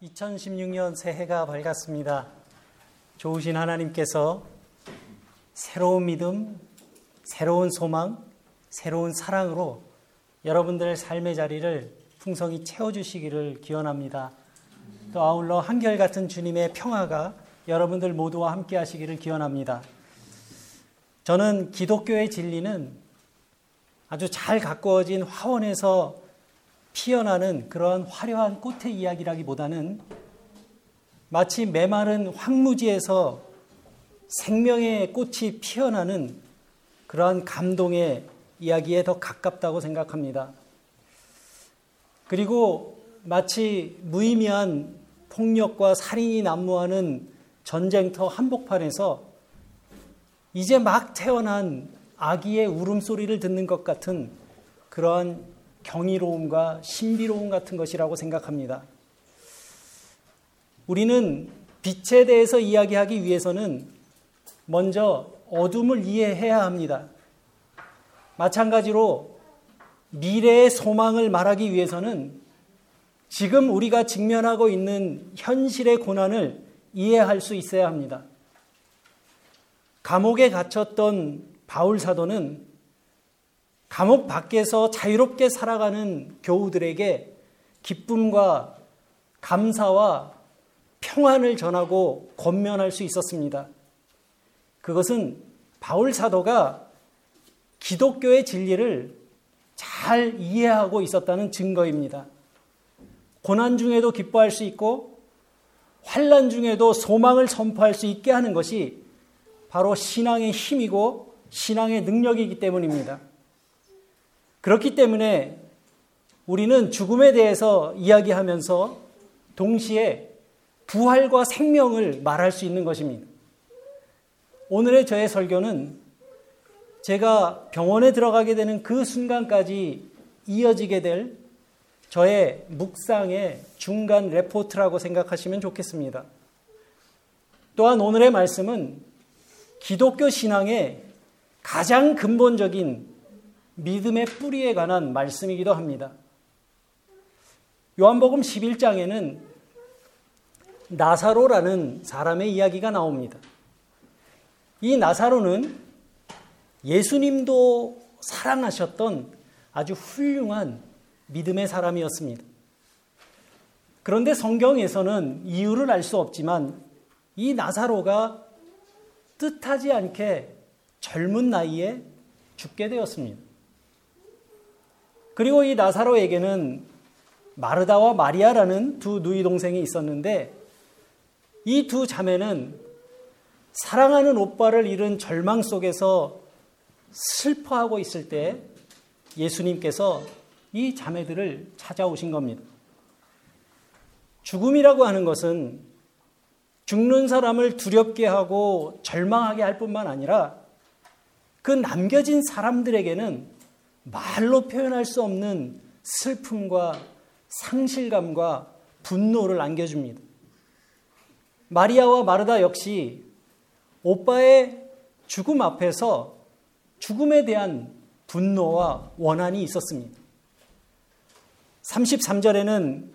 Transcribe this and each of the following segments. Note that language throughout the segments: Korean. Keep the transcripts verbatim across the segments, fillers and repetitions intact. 이천십육 년 새해가 밝았습니다. 좋으신 하나님께서 새로운 믿음, 새로운 소망, 새로운 사랑으로 여러분들의 삶의 자리를 풍성히 채워주시기를 기원합니다. 또 아울러 한결같은 주님의 평화가 여러분들 모두와 함께 하시기를 기원합니다. 저는 기독교의 진리는 아주 잘 가꾸어진 화원에서 피어나는 그러한 화려한 꽃의 이야기라기보다는 마치 메마른 황무지에서 생명의 꽃이 피어나는 그러한 감동의 이야기에 더 가깝다고 생각합니다. 그리고 마치 무의미한 폭력과 살인이 난무하는 전쟁터 한복판에서 이제 막 태어난 아기의 울음소리를 듣는 것 같은 그러한 경이로움과 신비로움 같은 것이라고 생각합니다. 우리는 빛에 대해서 이야기하기 위해서는 먼저 어둠을 이해해야 합니다. 마찬가지로 미래의 소망을 말하기 위해서는 지금 우리가 직면하고 있는 현실의 고난을 이해할 수 있어야 합니다. 감옥에 갇혔던 바울 사도는 감옥 밖에서 자유롭게 살아가는 교우들에게 기쁨과 감사와 평안을 전하고 권면할 수 있었습니다. 그것은 바울 사도가 기독교의 진리를 잘 이해하고 있었다는 증거입니다. 고난 중에도 기뻐할 수 있고 환난 중에도 소망을 선포할 수 있게 하는 것이 바로 신앙의 힘이고 신앙의 능력이기 때문입니다. 그렇기 때문에 우리는 죽음에 대해서 이야기하면서 동시에 부활과 생명을 말할 수 있는 것입니다. 오늘의 저의 설교는 제가 병원에 들어가게 되는 그 순간까지 이어지게 될 저의 묵상의 중간 레포트라고 생각하시면 좋겠습니다. 또한 오늘의 말씀은 기독교 신앙의 가장 근본적인 믿음의 뿌리에 관한 말씀이기도 합니다. 요한복음 십일 장에는 나사로라는 사람의 이야기가 나옵니다. 이 나사로는 예수님도 사랑하셨던 아주 훌륭한 믿음의 사람이었습니다. 그런데 성경에서는 이유를 알 수 없지만 이 나사로가 뜻하지 않게 젊은 나이에 죽게 되었습니다. 그리고 이 나사로에게는 마르다와 마리아라는 두 누이 동생이 있었는데 이 두 자매는 사랑하는 오빠를 잃은 절망 속에서 슬퍼하고 있을 때 예수님께서 이 자매들을 찾아오신 겁니다. 죽음이라고 하는 것은 죽는 사람을 두렵게 하고 절망하게 할 뿐만 아니라 그 남겨진 사람들에게는 말로 표현할 수 없는 슬픔과 상실감과 분노를 안겨줍니다. 마리아와 마르다 역시 오빠의 죽음 앞에서 죽음에 대한 분노와 원한이 있었습니다. 삼십삼 절에는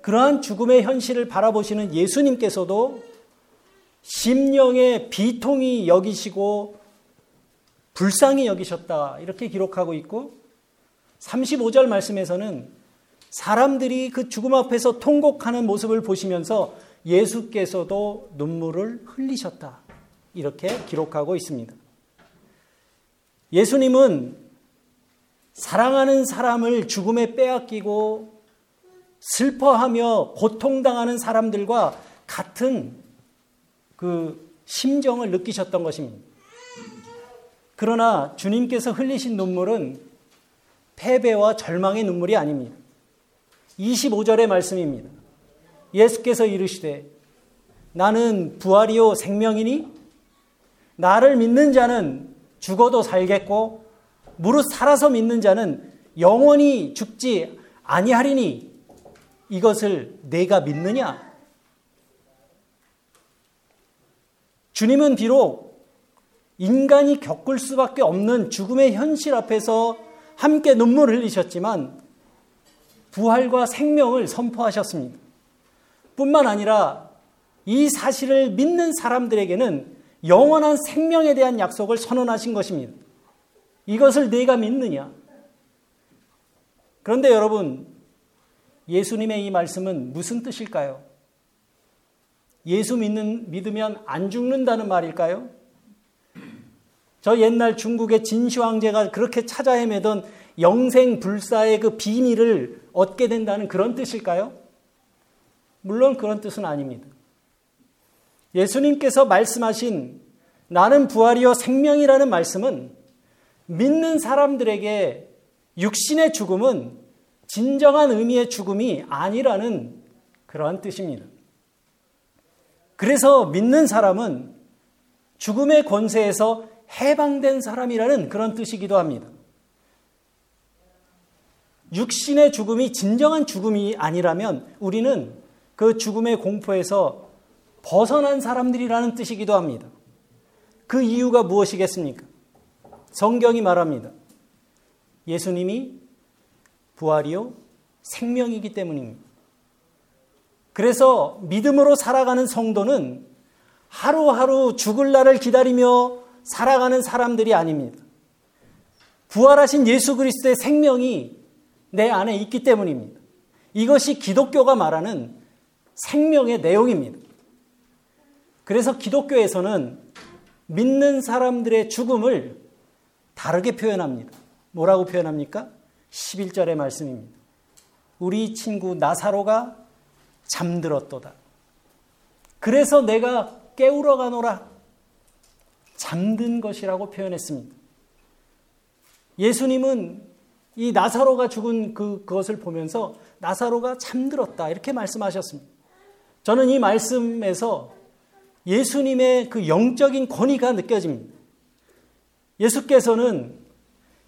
그러한 죽음의 현실을 바라보시는 예수님께서도 심령의 비통이 여기시고 불쌍히 여기셨다 이렇게 기록하고 있고 삼십오 절 말씀에서는 사람들이 그 죽음 앞에서 통곡하는 모습을 보시면서 예수께서도 눈물을 흘리셨다 이렇게 기록하고 있습니다. 예수님은 사랑하는 사람을 죽음에 빼앗기고 슬퍼하며 고통당하는 사람들과 같은 그 심정을 느끼셨던 것입니다. 그러나 주님께서 흘리신 눈물은 패배와 절망의 눈물이 아닙니다. 이십오 절의 말씀입니다. 예수께서 이르시되 나는 부활이요 생명이니 나를 믿는 자는 죽어도 살겠고 무릇 살아서 믿는 자는 영원히 죽지 아니하리니 이것을 내가 믿느냐? 주님은 비록 인간이 겪을 수밖에 없는 죽음의 현실 앞에서 함께 눈물을 흘리셨지만 부활과 생명을 선포하셨습니다. 뿐만 아니라 이 사실을 믿는 사람들에게는 영원한 생명에 대한 약속을 선언하신 것입니다. 이것을 네가 믿느냐? 그런데 여러분, 예수님의 이 말씀은 무슨 뜻일까요? 예수 믿는, 믿으면 안 죽는다는 말일까요? 저 옛날 중국의 진시황제가 그렇게 찾아 헤매던 영생불사의 그 비밀을 얻게 된다는 그런 뜻일까요? 물론 그런 뜻은 아닙니다. 예수님께서 말씀하신 나는 부활이요 생명이라는 말씀은 믿는 사람들에게 육신의 죽음은 진정한 의미의 죽음이 아니라는 그러한 뜻입니다. 그래서 믿는 사람은 죽음의 권세에서 해방된 사람이라는 그런 뜻이기도 합니다. 육신의 죽음이 진정한 죽음이 아니라면 우리는 그 죽음의 공포에서 벗어난 사람들이라는 뜻이기도 합니다. 그 이유가 무엇이겠습니까? 성경이 말합니다. 예수님이 부활이요 생명이기 때문입니다. 그래서 믿음으로 살아가는 성도는 하루하루 죽을 날을 기다리며 살아가는 사람들이 아닙니다. 부활하신 예수 그리스도의 생명이 내 안에 있기 때문입니다. 이것이 기독교가 말하는 생명의 내용입니다. 그래서 기독교에서는 믿는 사람들의 죽음을 다르게 표현합니다. 뭐라고 표현합니까? 십일 절의 말씀입니다. 우리 친구 나사로가 잠들었도다. 그래서 내가 깨우러 가노라. 잠든 것이라고 표현했습니다. 예수님은 이 나사로가 죽은 그, 그것을 보면서 나사로가 잠들었다 이렇게 말씀하셨습니다. 저는 이 말씀에서 예수님의 그 영적인 권위가 느껴집니다. 예수께서는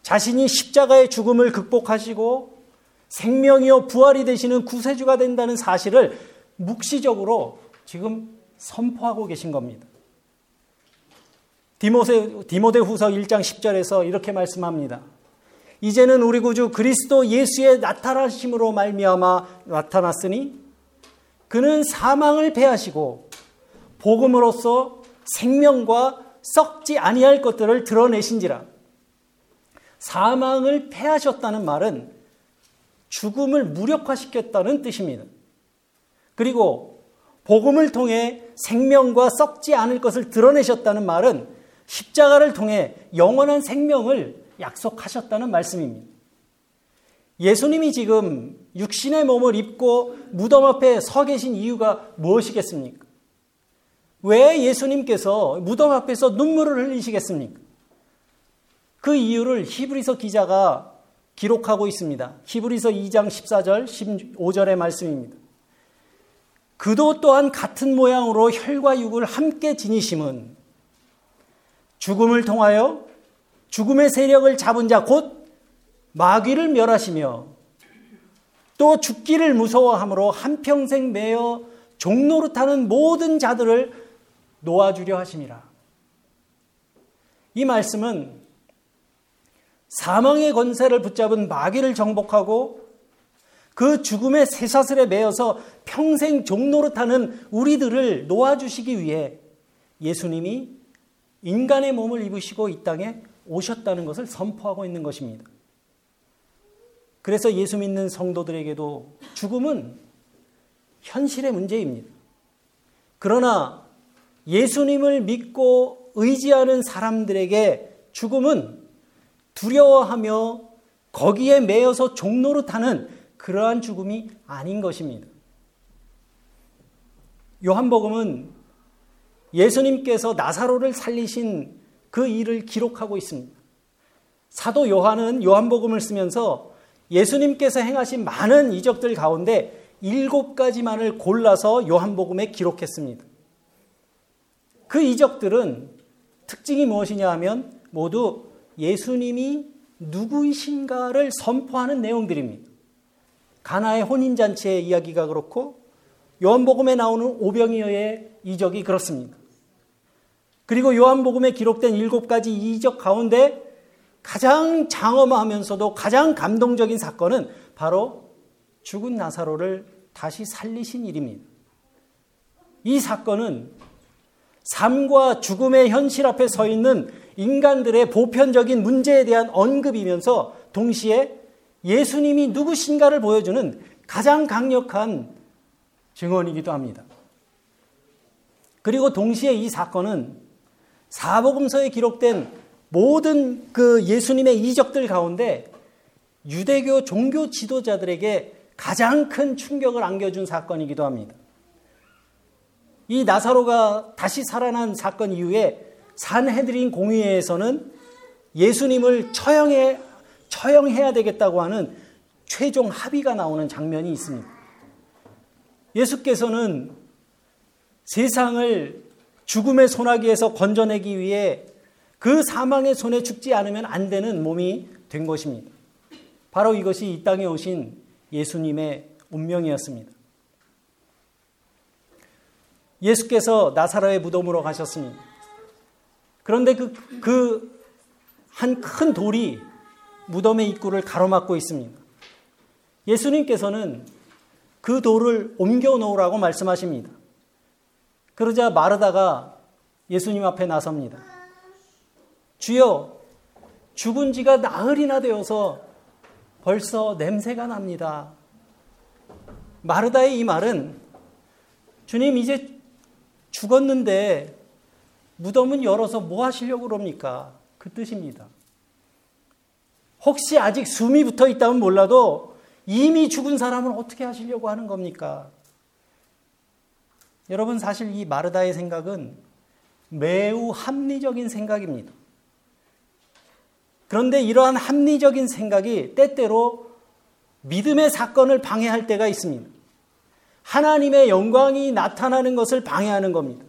자신이 십자가의 죽음을 극복하시고 생명이요 부활이 되시는 구세주가 된다는 사실을 묵시적으로 지금 선포하고 계신 겁니다. 디모데후서 일 장 십 절에서 이렇게 말씀합니다. 이제는 우리 구주 그리스도 예수의 나타나심으로 말미암아 나타났으니 그는 사망을 패하시고 복음으로써 생명과 썩지 아니할 것들을 드러내신지라. 사망을 패하셨다는 말은 죽음을 무력화시켰다는 뜻입니다. 그리고 복음을 통해 생명과 썩지 않을 것을 드러내셨다는 말은 십자가를 통해 영원한 생명을 약속하셨다는 말씀입니다. 예수님이 지금 육신의 몸을 입고 무덤 앞에 서 계신 이유가 무엇이겠습니까? 왜 예수님께서 무덤 앞에서 눈물을 흘리시겠습니까? 그 이유를 히브리서 기자가 기록하고 있습니다. 히브리서 이 장 십사 절 십오 절의 말씀입니다. 그도 또한 같은 모양으로 혈과 육을 함께 지니심은 죽음을 통하여 죽음의 세력을 잡은 자 곧 마귀를 멸하시며 또 죽기를 무서워함으로 한평생 매어 종노릇하는 모든 자들을 놓아주려 하심이라. 이 말씀은 사망의 권세를 붙잡은 마귀를 정복하고 그 죽음의 쇠사슬에 매여서 평생 종노릇하는 우리들을 놓아주시기 위해 예수님이 인간의 몸을 입으시고 이 땅에 오셨다는 것을 선포하고 있는 것입니다. 그래서 예수 믿는 성도들에게도 죽음은 현실의 문제입니다. 그러나 예수님을 믿고 의지하는 사람들에게 죽음은 두려워하며 거기에 매여서 종노릇하는 그러한 죽음이 아닌 것입니다. 요한복음은 예수님께서 나사로를 살리신 그 일을 기록하고 있습니다. 사도 요한은 요한복음을 쓰면서 예수님께서 행하신 많은 이적들 가운데 일곱 가지만을 골라서 요한복음에 기록했습니다. 그 이적들은 특징이 무엇이냐 하면 모두 예수님이 누구이신가를 선포하는 내용들입니다. 가나의 혼인잔치의 이야기가 그렇고 요한복음에 나오는 오병이어의 이적이 그렇습니다. 그리고 요한복음에 기록된 일곱 가지 이적 가운데 가장 장엄하면서도 가장 감동적인 사건은 바로 죽은 나사로를 다시 살리신 일입니다. 이 사건은 삶과 죽음의 현실 앞에 서 있는 인간들의 보편적인 문제에 대한 언급이면서 동시에 예수님이 누구신가를 보여주는 가장 강력한 증언이기도 합니다. 그리고 동시에 이 사건은 사복음서에 기록된 모든 그 예수님의 이적들 가운데 유대교 종교 지도자들에게 가장 큰 충격을 안겨준 사건이기도 합니다. 이 나사로가 다시 살아난 사건 이후에 산헤드린 공의회에서는 예수님을 처형해, 처형해야 되겠다고 하는 최종 합의가 나오는 장면이 있습니다. 예수께서는 세상을 죽음의 소나기에서 건져내기 위해 그 사망의 손에 죽지 않으면 안 되는 몸이 된 것입니다. 바로 이것이 이 땅에 오신 예수님의 운명이었습니다. 예수께서 나사로의 무덤으로 가셨습니다. 그런데 그, 그 한 큰 돌이 무덤의 입구를 가로막고 있습니다. 예수님께서는 그 돌을 옮겨 놓으라고 말씀하십니다. 그러자 마르다가 예수님 앞에 나섭니다. 주여, 죽은 지가 나흘이나 되어서 벌써 냄새가 납니다. 마르다의 이 말은, 주님 이제 죽었는데 무덤은 열어서 뭐 하시려고 그럽니까? 그 뜻입니다. 혹시 아직 숨이 붙어 있다면 몰라도 이미 죽은 사람은 어떻게 하시려고 하는 겁니까? 여러분, 사실 이 마르다의 생각은 매우 합리적인 생각입니다. 그런데 이러한 합리적인 생각이 때때로 믿음의 사건을 방해할 때가 있습니다. 하나님의 영광이 나타나는 것을 방해하는 겁니다.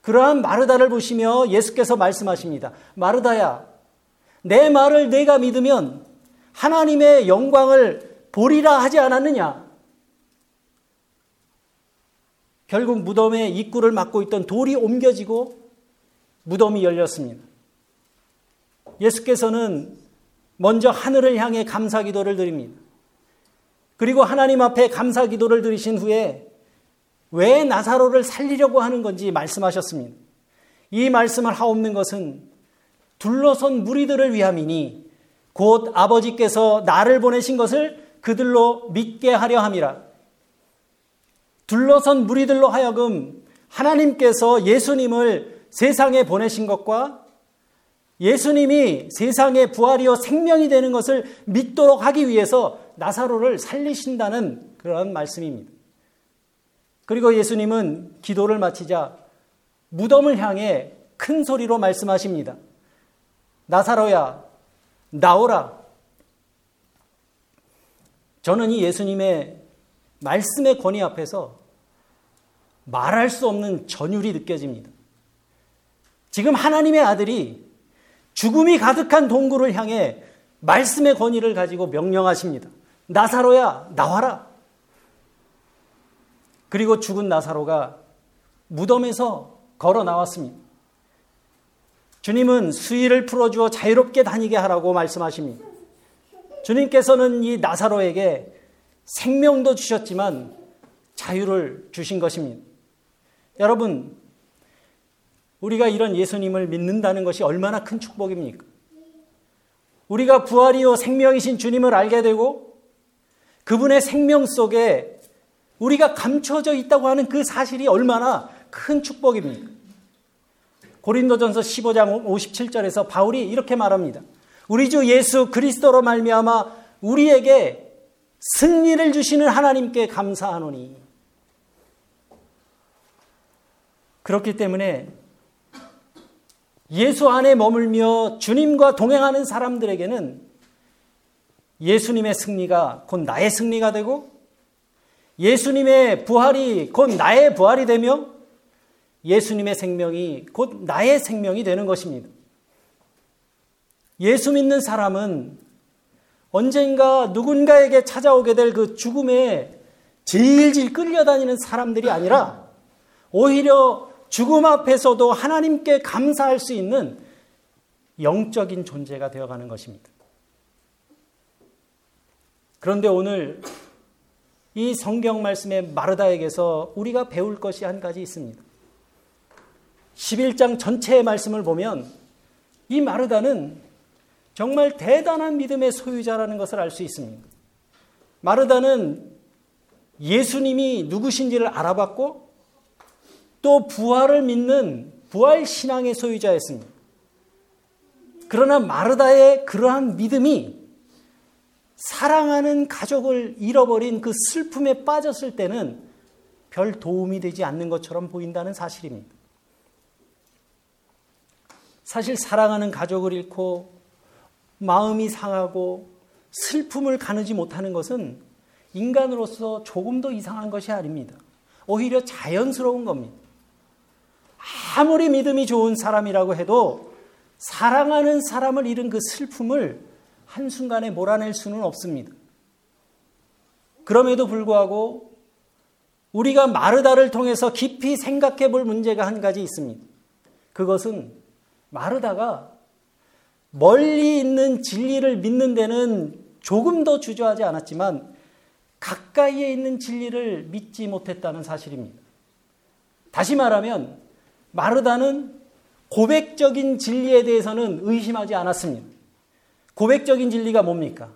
그러한 마르다를 보시며 예수께서 말씀하십니다. 마르다야, 내 말을 내가 믿으면 하나님의 영광을 보리라 하지 않았느냐? 결국 무덤의 입구를 막고 있던 돌이 옮겨지고 무덤이 열렸습니다. 예수께서는 먼저 하늘을 향해 감사기도를 드립니다. 그리고 하나님 앞에 감사기도를 드리신 후에 왜 나사로를 살리려고 하는 건지 말씀하셨습니다. 이 말씀을 하옵는 것은 둘러선 무리들을 위함이니 곧 아버지께서 나를 보내신 것을 그들로 믿게 하려 함이라. 둘러선 무리들로 하여금 하나님께서 예수님을 세상에 보내신 것과 예수님이 세상의 부활이요 생명이 되는 것을 믿도록 하기 위해서 나사로를 살리신다는 그런 말씀입니다. 그리고 예수님은 기도를 마치자 무덤을 향해 큰 소리로 말씀하십니다. 나사로야, 나오라. 저는 이 예수님의 말씀의 권위 앞에서 말할 수 없는 전율이 느껴집니다. 지금 하나님의 아들이 죽음이 가득한 동굴을 향해 말씀의 권위를 가지고 명령하십니다. 나사로야, 나와라. 그리고 죽은 나사로가 무덤에서 걸어 나왔습니다. 주님은 수의를 풀어주어 자유롭게 다니게 하라고 말씀하십니다. 주님께서는 이 나사로에게 생명도 주셨지만 자유를 주신 것입니다. 여러분, 우리가 이런 예수님을 믿는다는 것이 얼마나 큰 축복입니까? 우리가 부활이요 생명이신 주님을 알게 되고 그분의 생명 속에 우리가 감춰져 있다고 하는 그 사실이 얼마나 큰 축복입니까? 고린도전서 십오 장 오십칠 절에서 바울이 이렇게 말합니다. 우리 주 예수 그리스도로 말미암아 우리에게 승리를 주시는 하나님께 감사하노니. 그렇기 때문에 예수 안에 머물며 주님과 동행하는 사람들에게는 예수님의 승리가 곧 나의 승리가 되고 예수님의 부활이 곧 나의 부활이 되며 예수님의 생명이 곧 나의 생명이 되는 것입니다. 예수 믿는 사람은 언젠가 누군가에게 찾아오게 될 그 죽음에 질질 끌려다니는 사람들이 아니라 오히려 죽음 앞에서도 하나님께 감사할 수 있는 영적인 존재가 되어가는 것입니다. 그런데 오늘 이 성경 말씀의 마르다에게서 우리가 배울 것이 한 가지 있습니다. 십일 장 전체의 말씀을 보면 이 마르다는 정말 대단한 믿음의 소유자라는 것을 알 수 있습니다. 마르다는 예수님이 누구신지를 알아봤고 또 부활을 믿는 부활 신앙의 소유자였습니다. 그러나 마르다의 그러한 믿음이 사랑하는 가족을 잃어버린 그 슬픔에 빠졌을 때는 별 도움이 되지 않는 것처럼 보인다는 사실입니다. 사실 사랑하는 가족을 잃고 마음이 상하고 슬픔을 가누지 못하는 것은 인간으로서 조금도 이상한 것이 아닙니다. 오히려 자연스러운 겁니다. 아무리 믿음이 좋은 사람이라고 해도 사랑하는 사람을 잃은 그 슬픔을 한순간에 몰아낼 수는 없습니다. 그럼에도 불구하고 우리가 마르다를 통해서 깊이 생각해 볼 문제가 한 가지 있습니다. 그것은 마르다가 멀리 있는 진리를 믿는 데는 조금 더 주저하지 않았지만 가까이에 있는 진리를 믿지 못했다는 사실입니다. 다시 말하면 마르다는 고백적인 진리에 대해서는 의심하지 않았습니다. 고백적인 진리가 뭡니까?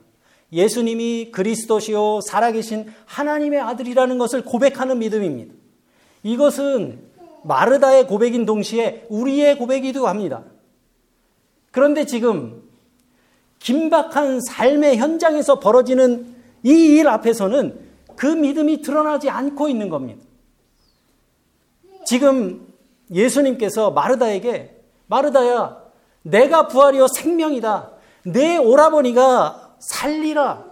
예수님이 그리스도시요 살아계신 하나님의 아들이라는 것을 고백하는 믿음입니다. 이것은 마르다의 고백인 동시에 우리의 고백이기도 합니다. 그런데 지금 긴박한 삶의 현장에서 벌어지는 이 일 앞에서는 그 믿음이 드러나지 않고 있는 겁니다. 지금 예수님께서 마르다에게 마르다야, 내가 부활이요 생명이다. 내 오라버니가 살리라.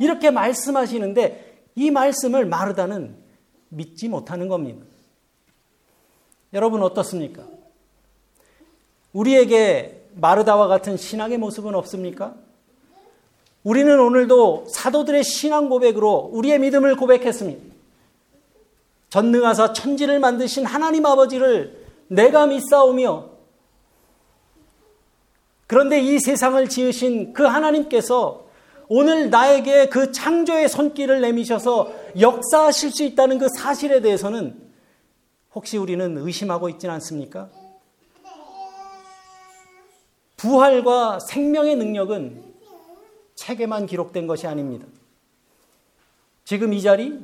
이렇게 말씀하시는데 이 말씀을 마르다는 믿지 못하는 겁니다. 여러분 어떻습니까? 우리에게 마르다와 같은 신앙의 모습은 없습니까? 우리는 오늘도 사도들의 신앙 고백으로 우리의 믿음을 고백했습니다. 전능하사 천지를 만드신 하나님 아버지를 내가 믿사오며 그런데 이 세상을 지으신 그 하나님께서 오늘 나에게 그 창조의 손길을 내미셔서 역사하실 수 있다는 그 사실에 대해서는 혹시 우리는 의심하고 있지는 않습니까? 부활과 생명의 능력은 책에만 기록된 것이 아닙니다. 지금 이 자리,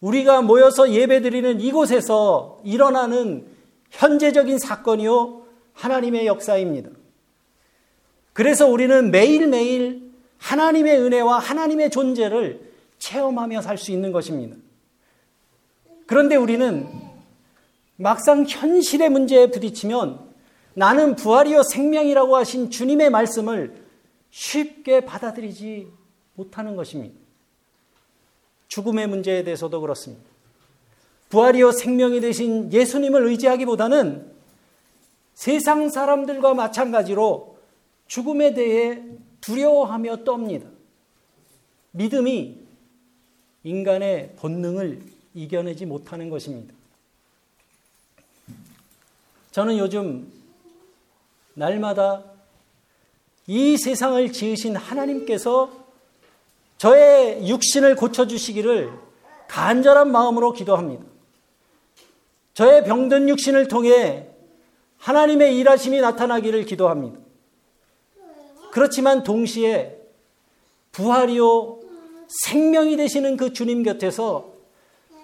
우리가 모여서 예배드리는 이곳에서 일어나는 현재적인 사건이요 하나님의 역사입니다. 그래서 우리는 매일매일 하나님의 은혜와 하나님의 존재를 체험하며 살 수 있는 것입니다. 그런데 우리는 막상 현실의 문제에 부딪히면 나는 부활이요 생명이라고 하신 주님의 말씀을 쉽게 받아들이지 못하는 것입니다. 죽음의 문제에 대해서도 그렇습니다. 부활이요 생명이 되신 예수님을 의지하기보다는 세상 사람들과 마찬가지로 죽음에 대해 두려워하며 떱니다. 믿음이 인간의 본능을 이겨내지 못하는 것입니다. 저는 요즘 날마다 이 세상을 지으신 하나님께서 저의 육신을 고쳐주시기를 간절한 마음으로 기도합니다. 저의 병든 육신을 통해 하나님의 일하심이 나타나기를 기도합니다. 그렇지만 동시에 부활이요 생명이 되시는 그 주님 곁에서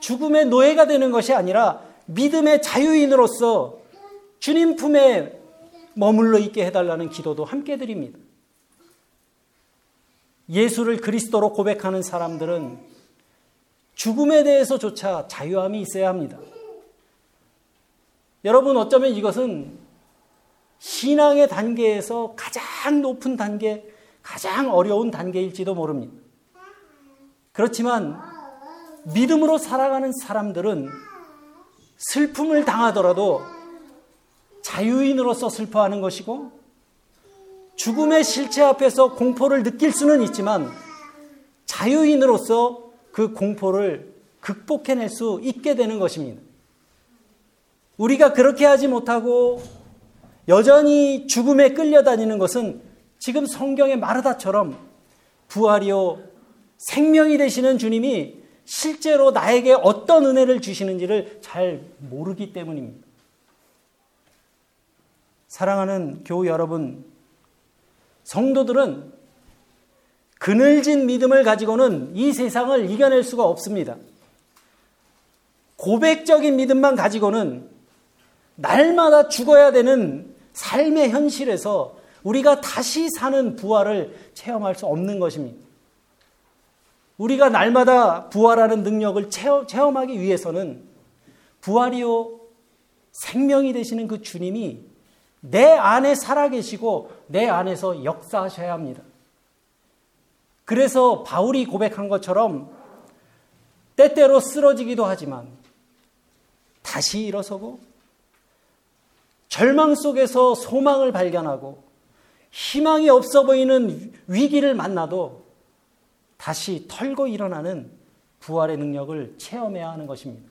죽음의 노예가 되는 것이 아니라 믿음의 자유인으로서 주님 품에 머물러 있게 해달라는 기도도 함께 드립니다. 예수를 그리스도로 고백하는 사람들은 죽음에 대해서조차 자유함이 있어야 합니다. 여러분 어쩌면 이것은 신앙의 단계에서 가장 높은 단계, 가장 어려운 단계일지도 모릅니다. 그렇지만 믿음으로 살아가는 사람들은 슬픔을 당하더라도 자유인으로서 슬퍼하는 것이고 죽음의 실체 앞에서 공포를 느낄 수는 있지만 자유인으로서 그 공포를 극복해낼 수 있게 되는 것입니다. 우리가 그렇게 하지 못하고 여전히 죽음에 끌려다니는 것은 지금 성경의 마르다처럼 부활이요 생명이 되시는 주님이 실제로 나에게 어떤 은혜를 주시는지를 잘 모르기 때문입니다. 사랑하는 교우 여러분, 성도들은 그늘진 믿음을 가지고는 이 세상을 이겨낼 수가 없습니다. 고백적인 믿음만 가지고는 날마다 죽어야 되는 삶의 현실에서 우리가 다시 사는 부활을 체험할 수 없는 것입니다. 우리가 날마다 부활하는 능력을 체험하기 위해서는 부활이요 생명이 되시는 그 주님이 내 안에 살아계시고 내 안에서 역사하셔야 합니다. 그래서 바울이 고백한 것처럼 때때로 쓰러지기도 하지만 다시 일어서고 절망 속에서 소망을 발견하고 희망이 없어 보이는 위기를 만나도 다시 털고 일어나는 부활의 능력을 체험해야 하는 것입니다.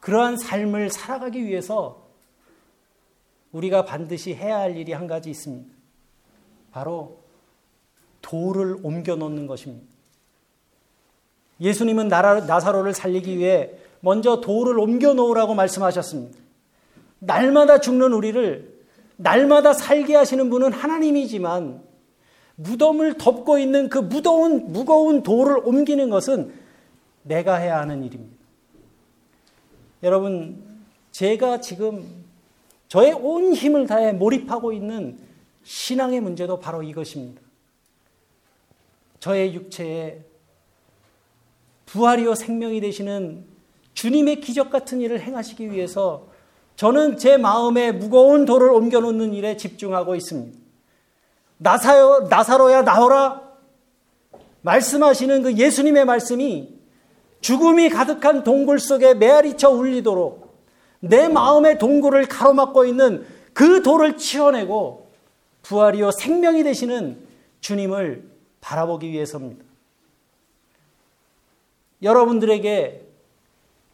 그러한 삶을 살아가기 위해서 우리가 반드시 해야 할 일이 한 가지 있습니다. 바로 돌을 옮겨 놓는 것입니다. 예수님은 나사로를 살리기 위해 먼저 돌을 옮겨 놓으라고 말씀하셨습니다. 날마다 죽는 우리를 날마다 살게 하시는 분은 하나님이지만 무덤을 덮고 있는 그 무더운, 무거운 돌을 옮기는 것은 내가 해야 하는 일입니다. 여러분, 제가 지금 저의 온 힘을 다해 몰입하고 있는 신앙의 문제도 바로 이것입니다. 저의 육체에 부활이요 생명이 되시는 주님의 기적 같은 일을 행하시기 위해서 저는 제 마음에 무거운 돌을 옮겨놓는 일에 집중하고 있습니다. 나사요, 나사로야 나오라 말씀하시는 그 예수님의 말씀이 죽음이 가득한 동굴 속에 메아리쳐 울리도록 내 마음의 동굴을 가로막고 있는 그 돌을 치워내고 부활이요 생명이 되시는 주님을 바라보기 위해서입니다. 여러분들에게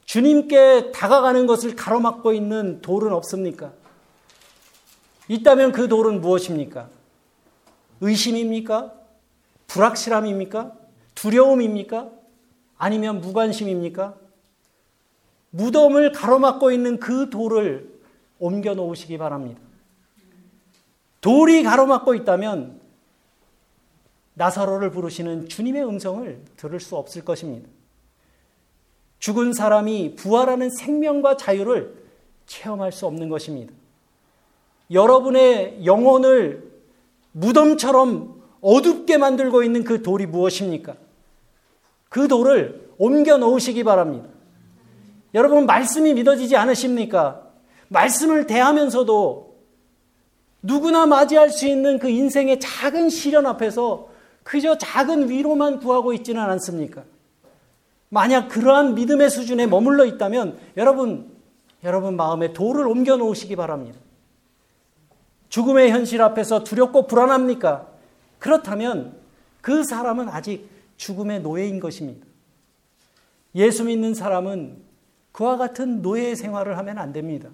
주님께 다가가는 것을 가로막고 있는 돌은 없습니까? 있다면 그 돌은 무엇입니까? 의심입니까? 불확실함입니까? 두려움입니까? 아니면 무관심입니까? 무덤을 가로막고 있는 그 돌을 옮겨 놓으시기 바랍니다. 돌이 가로막고 있다면 나사로를 부르시는 주님의 음성을 들을 수 없을 것입니다. 죽은 사람이 부활하는 생명과 자유를 체험할 수 없는 것입니다. 여러분의 영혼을 무덤처럼 어둡게 만들고 있는 그 돌이 무엇입니까? 그 돌을 옮겨 놓으시기 바랍니다. 여러분, 말씀이 믿어지지 않으십니까? 말씀을 대하면서도 누구나 맞이할 수 있는 그 인생의 작은 시련 앞에서 그저 작은 위로만 구하고 있지는 않습니까? 만약 그러한 믿음의 수준에 머물러 있다면 여러분, 여러분 마음에 돌을 옮겨 놓으시기 바랍니다. 죽음의 현실 앞에서 두렵고 불안합니까? 그렇다면 그 사람은 아직 죽음의 노예인 것입니다. 예수 믿는 사람은 그와 같은 노예 생활을 하면 안 됩니다.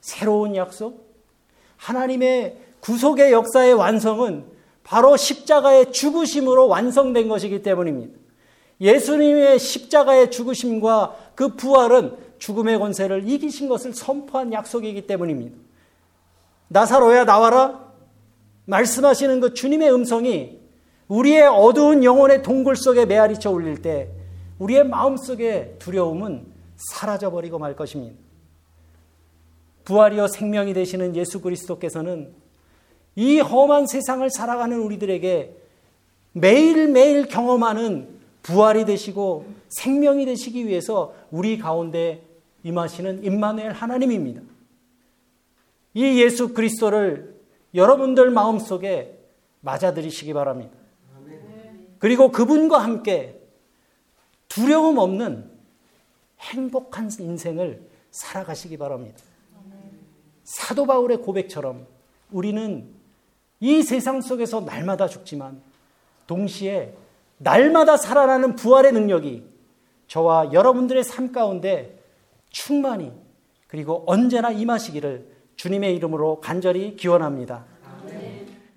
새로운 약속, 하나님의 구속의 역사의 완성은 바로 십자가의 죽으심으로 완성된 것이기 때문입니다. 예수님의 십자가의 죽으심과 그 부활은 죽음의 권세를 이기신 것을 선포한 약속이기 때문입니다. 나사로야 나와라 말씀하시는 그 주님의 음성이 우리의 어두운 영혼의 동굴 속에 메아리쳐 울릴 때 우리의 마음속의 두려움은 사라져버리고 말 것입니다. 부활이요 생명이 되시는 예수 그리스도께서는 이 험한 세상을 살아가는 우리들에게 매일매일 경험하는 부활이 되시고 생명이 되시기 위해서 우리 가운데 임하시는 임마누엘 하나님입니다. 이 예수 그리스도를 여러분들 마음속에 맞아들이시기 바랍니다. 그리고 그분과 함께 두려움 없는 행복한 인생을 살아가시기 바랍니다. 사도 바울의 고백처럼 우리는 이 세상 속에서 날마다 죽지만 동시에 날마다 살아나는 부활의 능력이 저와 여러분들의 삶 가운데 충만히 그리고 언제나 임하시기를 주님의 이름으로 간절히 기원합니다.